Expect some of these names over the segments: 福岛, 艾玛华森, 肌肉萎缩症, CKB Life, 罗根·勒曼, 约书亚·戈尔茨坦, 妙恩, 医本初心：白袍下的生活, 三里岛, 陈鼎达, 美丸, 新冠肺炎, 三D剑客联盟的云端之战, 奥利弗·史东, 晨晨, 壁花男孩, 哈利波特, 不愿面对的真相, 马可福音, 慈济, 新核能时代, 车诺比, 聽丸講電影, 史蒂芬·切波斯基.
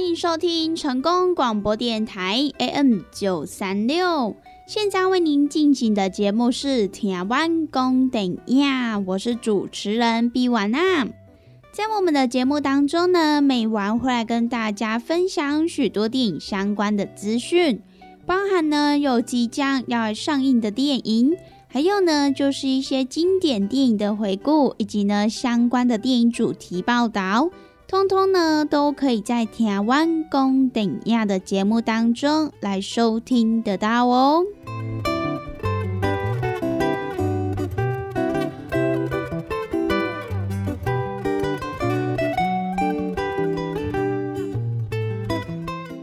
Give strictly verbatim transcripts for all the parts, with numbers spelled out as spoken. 欢迎收听成功广播电台 A M 九三六， 现在为您进行的节目是听完讲电影，我是主持人 B 婉娜。在我们的节目当中呢，美婉会来跟大家分享许多电影相关的资讯，包含呢有即将要上映的电影，还有呢就是一些经典电影的回顾，以及呢相关的电影主题报道，通通呢都可以在听完讲电影的节目当中来收听得到哦。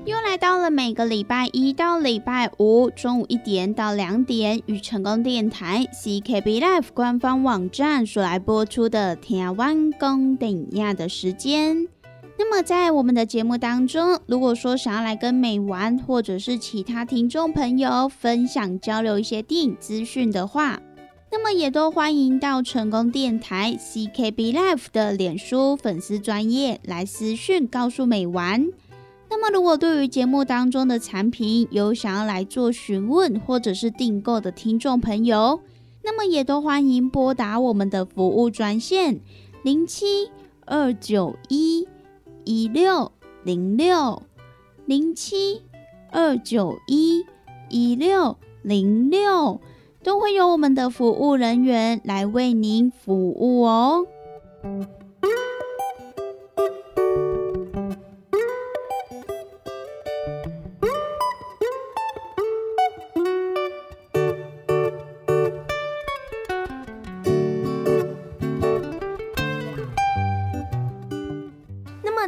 又来到了每个礼拜一到礼拜五中午一点到两点，与成功电台 C K B Life 官方网站所来播出的听完讲电影的时间。那么在我们的节目当中，如果说想要来跟美婉或者是其他听众朋友分享交流一些电影资讯的话，那么也都欢迎到成功电台 C K B Life 的脸书粉丝专页来私讯告诉美婉。那么如果对于节目当中的产品有想要来做询问或者是订购的听众朋友，那么也都欢迎拨打我们的服务专线零七二九一一六零六 零七二九一一六零六，都会有我们的服务人员来为您服务哦。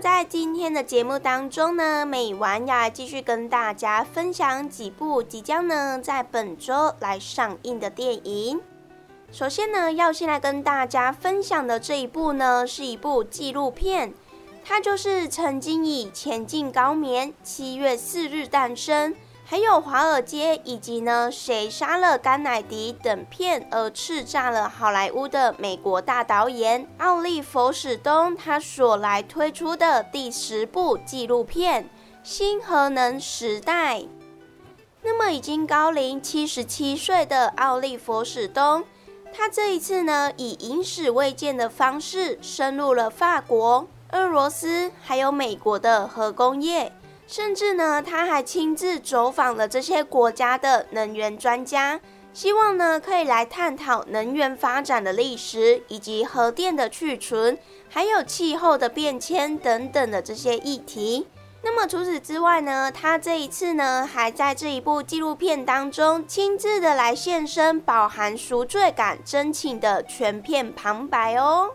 在今天的节目当中呢，美婉要来继续跟大家分享几部即将呢在本周来上映的电影。首先呢，要先来跟大家分享的这一部呢，是一部纪录片，它就是曾经以前进高棉、七月四日诞生，还有华尔街以及呢谁杀了甘乃迪等片而叱咤了好莱坞的美国大导演奥利弗·史东，他所来推出的第十部纪录片《新核能时代》。那么已经高龄七十七岁的奥利弗·史东，他这一次呢以影史未见的方式深入了法国、俄罗斯还有美国的核工业，甚至呢他还亲自走访了这些国家的能源专家，希望呢可以来探讨能源发展的历史，以及核电的去存，还有气候的变迁等等的这些议题。那么除此之外呢，他这一次呢还在这一部纪录片当中亲自的来现身，饱含赎罪感真情的全片旁白哦。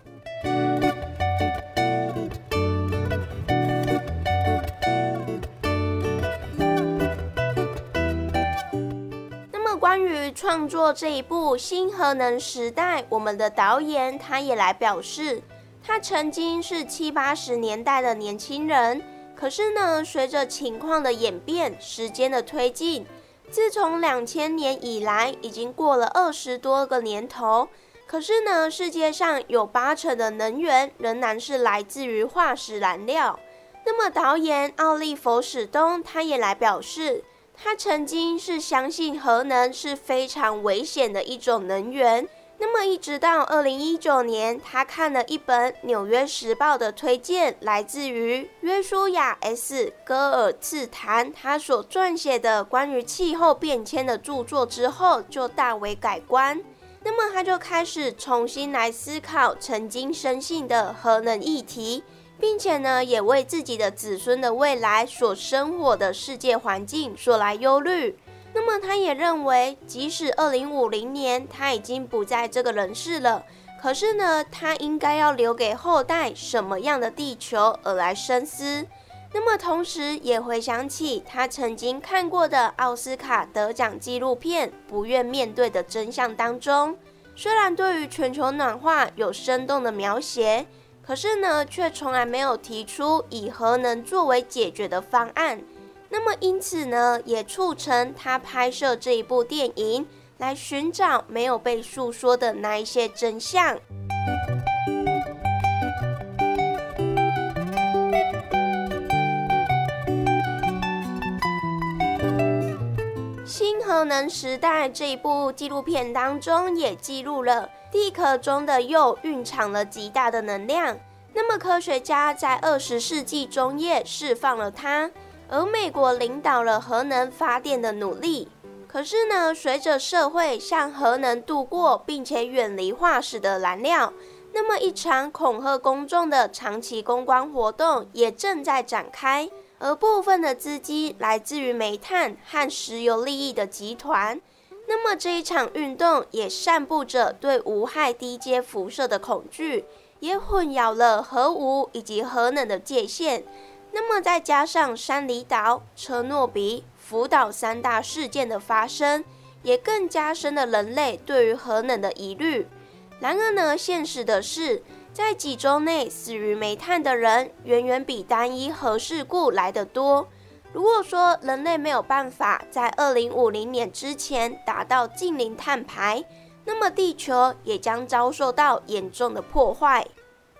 关于创作这一部《新核能时代》，我们的导演他也来表示，他曾经是七八十年代的年轻人，可是呢，随着情况的演变、时间的推进，自从两千年以来，已经过了二十多个年头。可是呢，世界上有八成的能源仍然是来自于化石燃料。那么，导演奥利弗·史东他也来表示，他曾经是相信核能是非常危险的一种能源。那么一直到二零一九年，他看了一本纽约时报的推荐，来自于约书亚 S 戈尔茨坦他所撰写的关于气候变迁的著作之后，就大为改观。那么他就开始重新来思考曾经深信的核能议题，并且呢，也为自己的子孙的未来所生活的世界环境所来忧虑。那么，他也认为，即使二零五零年他已经不在这个人世了，可是呢，他应该要留给后代什么样的地球而来深思。那么，同时也回想起他曾经看过的奥斯卡得奖纪录片《不愿面对的真相》当中，虽然对于全球暖化有生动的描写，可是呢，却从来没有提出以核能作为解决的方案。那么，因此呢，也促成他拍摄这一部电影，来寻找没有被诉说的那一些真相。核能时代》这一部纪录片当中也记录了地壳中的铀蕴藏了极大的能量，那么科学家在二十世纪中叶释放了它，而美国领导了核能发电的努力。可是呢，随着社会向核能度过并且远离化石的燃料，那么一场恐吓公众的长期公关活动也正在展开，而部分的资金来自于煤炭和石油利益的集团。那么这一场运动也散布着对无害低阶辐射的恐惧，也混淆了核武以及核能的界限。那么再加上三里岛、车诺比、福岛三大事件的发生，也更加深了人类对于核能的疑虑。然而呢，现实的是，在几周内死于煤炭的人远远比单一核事故来得多。如果说人类没有办法在二零五零年之前达到净零碳排，那么地球也将遭受到严重的破坏。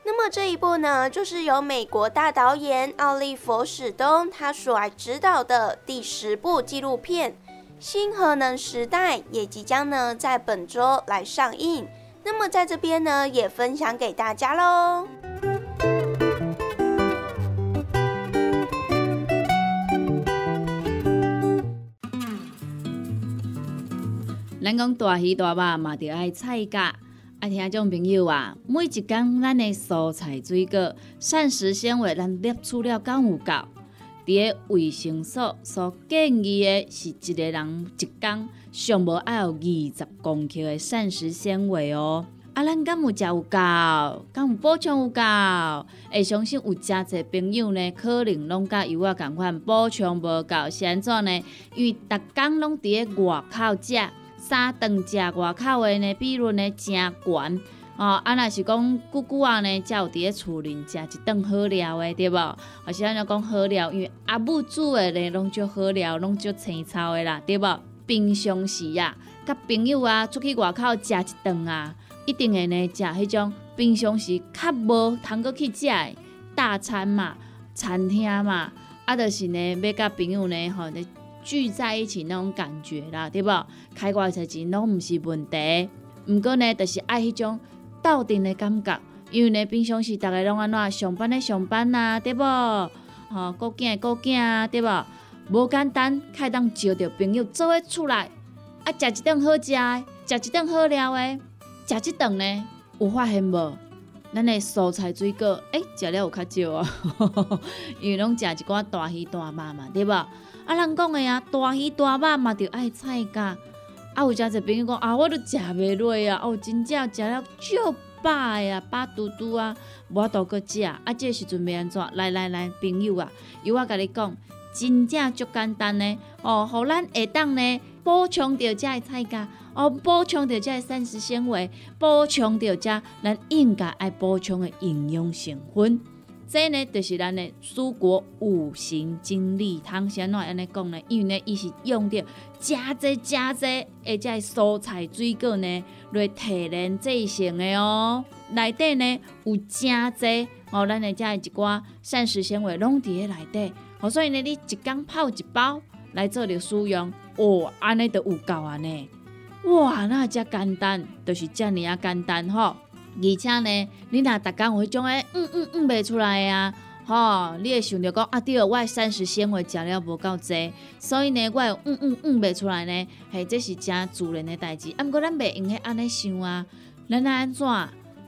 那么这一部呢，就是由美国大导演奥利佛史东他所来执导的第十部纪录片《新核能时代》，也即将呢在本周来上映。那么在这边呢，也分享给大家咯。咱讲大鱼大肉嘛，就爱菜价。爱听众朋友啊，每一工咱的蔬菜水果、膳食纤维，咱摄取了够有够？伫卫生所所建议的是一个人一工上无爱有二十公克的膳食纤维哦。啊，咱敢有食有够？敢有补充有够？会相信有真侪朋友呢，可能拢甲油啊同款补充无够，是安怎呢？因为逐工拢伫外口食。三顿食外口的呢，比率呢真悬哦。啊，若是讲久久啊呢，才有伫咧厝里食一顿好料的，对无？而且咱讲好料，因为阿母煮的呢，拢足好料，拢足青草的啦，对无？平常时啊，甲朋友啊出去外口食一顿啊，一定会呢食迄种平常时较无通阁去食的大餐嘛、餐厅嘛，啊，就是呢要甲朋友呢吼咧。聚在一起那种感觉啦，对不？开外头钱拢唔是问题，不过呢，就是爱迄种斗阵的感觉，因为呢，平常时大家拢安怎上班咧上班啦、啊，对不？吼、哦，顾囝顾囝啊，对不？无简单，开当招着朋友做喺厝内，啊，食一顿好食，食一顿好料的，食一顿呢，有发现无？咱的蔬菜水果，哎、欸，食了有较少啊，因为拢食一寡大鱼大肉嘛，对不？啊，人讲的啊，大鱼大肉嘛，就爱菜噶。啊，有真侪朋友讲啊，我都食袂落啊，哦，真正食了少饱呀，饱嘟嘟啊，无法度阁食。啊，这时阵要安怎？来来来，朋友啊，由我甲你讲，真正足简单呢。哦，互咱下当呢补充到遮个菜噶，哦，补充到遮个膳食纤维，补充到遮咱应该爱补充的营养成分。这呢就是咱的蔬果五行精力汤，是安怎安尼讲呢？因为呢，伊是用着加济加济，而且蔬菜水果呢来提炼制成的哦。内底呢有加济哦，咱的加一寡膳食纤维拢伫咧内底，好、哦、所以呢，你一缸泡一包来做着使用，哦，安尼就有够啊呢！哇，那遮简单，就是遮尼啊简单吼。哦而且呢，你若逐天有迄种诶，嗯嗯嗯袂出来啊，吼、哦，你会想着讲啊，对了，我的膳食纤维食了无够济，所以呢，我有嗯嗯嗯袂出来呢，嘿，这是真自然的代志。啊，毋过咱袂用迄安尼想啊，咱安怎，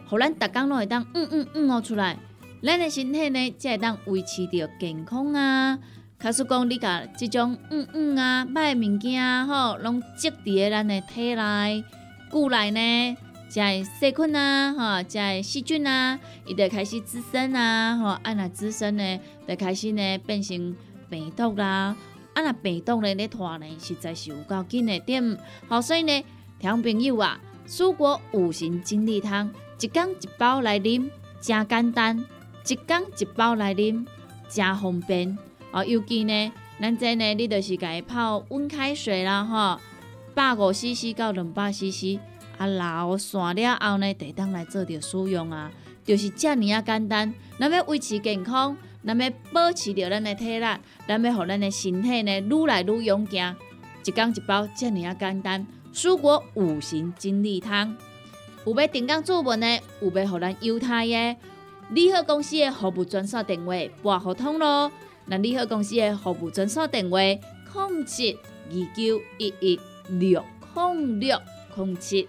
互咱逐天拢会当嗯嗯嗯哦出来，咱的身体呢才会当维持着健康啊。假使讲你甲即种嗯嗯啊、歹物件啊吼，拢积伫咧咱的体内，久来呢。这细菌啊，哈，这细菌啊，伊就开始滋生啊，哈，啊那滋生呢，就开始呢变成病毒啦，啊那病毒咧咧拖呢，实在是有够紧的点。好，所以呢，听朋友啊，蔬果五行精力汤，一天一包来啉，真简单；一天一包来啉，真方便。哦，尤其呢，咱这呢，你就是家泡温开水啦，哈，百五 C C 到两百 C C。啊，老散了后呢，就当来做着使用啊，就是遮尼啊简单。咱要维持健康，咱要保持着咱的体力，咱要让咱的身体呢愈来愈勇健。一天一包，这么简单。蔬果五行精力汤，有要定岗作文的，有要让我们优待的，利好公司的服务专线电话拨互通咯。咱利好公司的服务专线电话零七二九一一六零六零七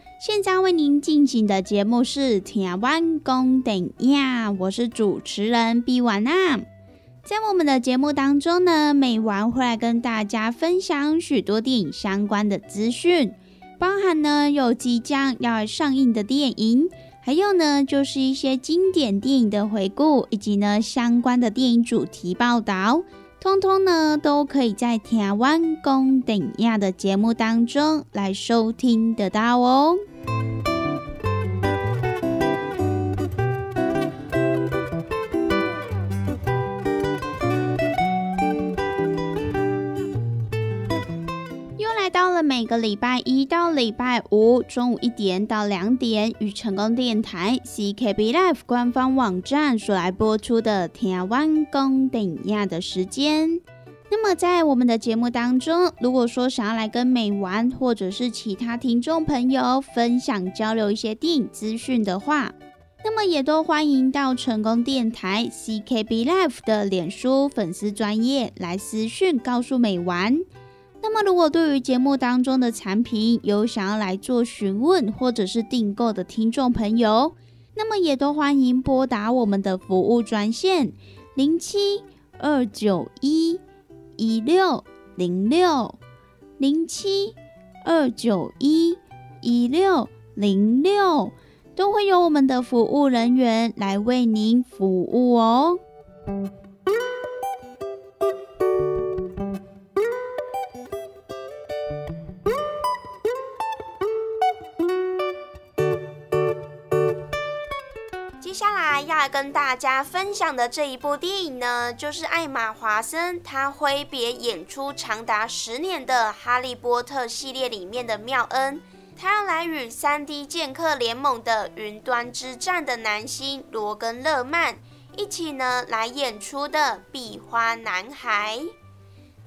现在为您进行的节目是听完讲电影，我是主持人毕婉娜。在我们的节目当中呢，美婉会来跟大家分享许多电影相关的资讯，包含呢有即将要上映的电影，还有呢就是一些经典电影的回顾，以及呢相关的电影主题报道，通通呢都可以在听完讲电影的节目当中来收听得到哦。又来到了每个礼拜一到礼拜五中午一点到两点，与成功电台 C K B Life 官方网站所来播出的听完讲电影的时间。那么在我们的节目当中，如果说想要来跟美婉或者是其他听众朋友分享交流一些电影资讯的话，那么也都欢迎到成功电台 C K B Life 的脸书粉丝专页来私讯告诉美婉。那么如果对于节目当中的产品有想要来做询问或者是订购的听众朋友，那么也都欢迎拨打我们的服务专线零七二九一一六零六 零七二九一一六零六，都会有我们的服务人员来为您服务哦。要跟大家分享的这一部电影呢，就是艾玛华森她挥别演出长达十年的《哈利波特》系列里面的妙恩，她要来与 三 D 剑客联盟的云端之战的男星罗根·勒曼一起呢来演出的《壁花男孩》。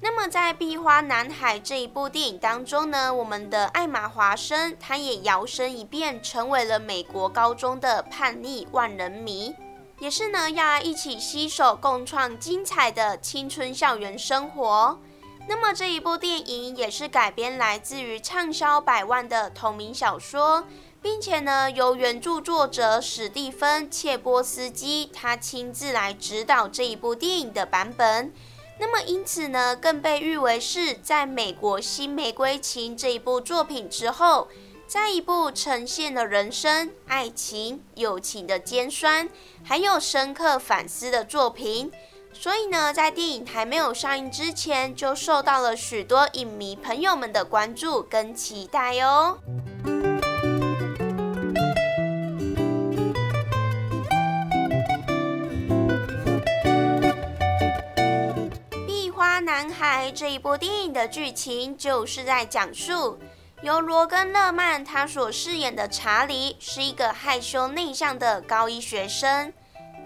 那么在《壁花男孩》这一部电影当中呢，我们的艾玛华森她也摇身一变成为了美国高中的叛逆万人迷，也是呢要一起携手共创精彩的青春校园生活。那么这一部电影也是改编来自于畅销百万的同名小说，并且呢由原著作者史蒂芬·切波斯基他亲自来指导这一部电影的版本。那么因此呢，更被誉为是在美国《新玫瑰情》这一部作品之后，再一部呈现了人生、爱情、友情的尖酸，还有深刻反思的作品。所以呢，在电影还没有上映之前，就受到了许多影迷朋友们的关注跟期待哦。男孩这一部电影的剧情就是在讲述由罗根·勒曼他所饰演的查理是一个害羞内向的高一学生，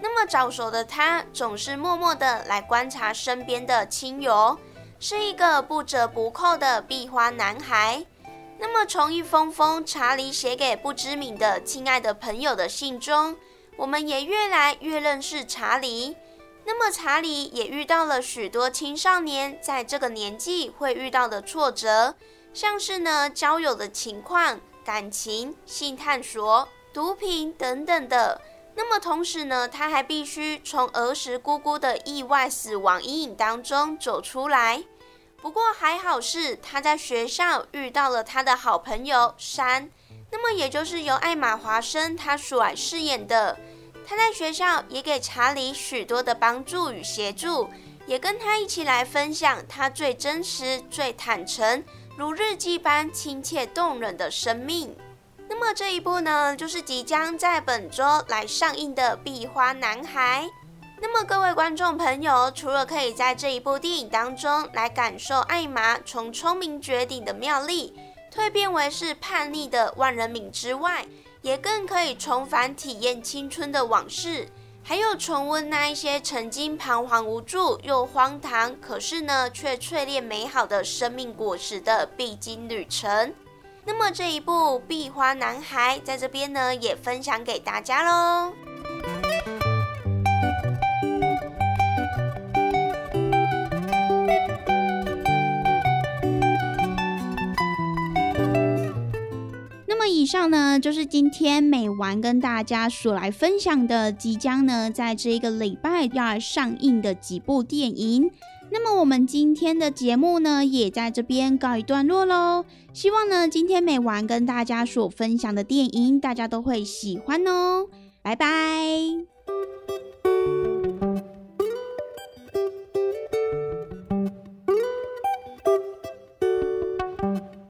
那么早熟的他总是默默的来观察身边的亲友，是一个不折不扣的壁花男孩。那么从一封封查理写给不知名的亲爱的朋友的信中，我们也越来越认识查理。那么查理也遇到了许多青少年在这个年纪会遇到的挫折，像是呢交友的情况、感情、性探索、毒品等等的。那么同时呢，他还必须从儿时姑姑的意外死亡阴影当中走出来。不过还好是他在学校遇到了他的好朋友山，那么也就是由艾玛华森他所来饰演的，他在学校也给查理许多的帮助与协助，也跟他一起来分享他最真实、最坦诚、如日记般亲切动人的生命。那么这一部呢，就是即将在本周来上映的《壁花男孩》。那么各位观众朋友，除了可以在这一部电影当中来感受艾玛从聪明绝顶的妙丽蜕变为是叛逆的万人迷之外，也更可以重返体验青春的往事，还有重温那一些曾经彷徨无助又荒唐，可是呢却淬炼美好的生命果实的必经旅程。那么这一部《壁花男孩》在这边呢也分享给大家咯。以上呢就是今天美丸跟大家所来分享的即将呢在这个礼拜要来上映的几部电影。那么我们今天的节目呢也在这边告一段落咯，希望呢今天美丸跟大家所分享的电影大家都会喜欢哦，拜拜。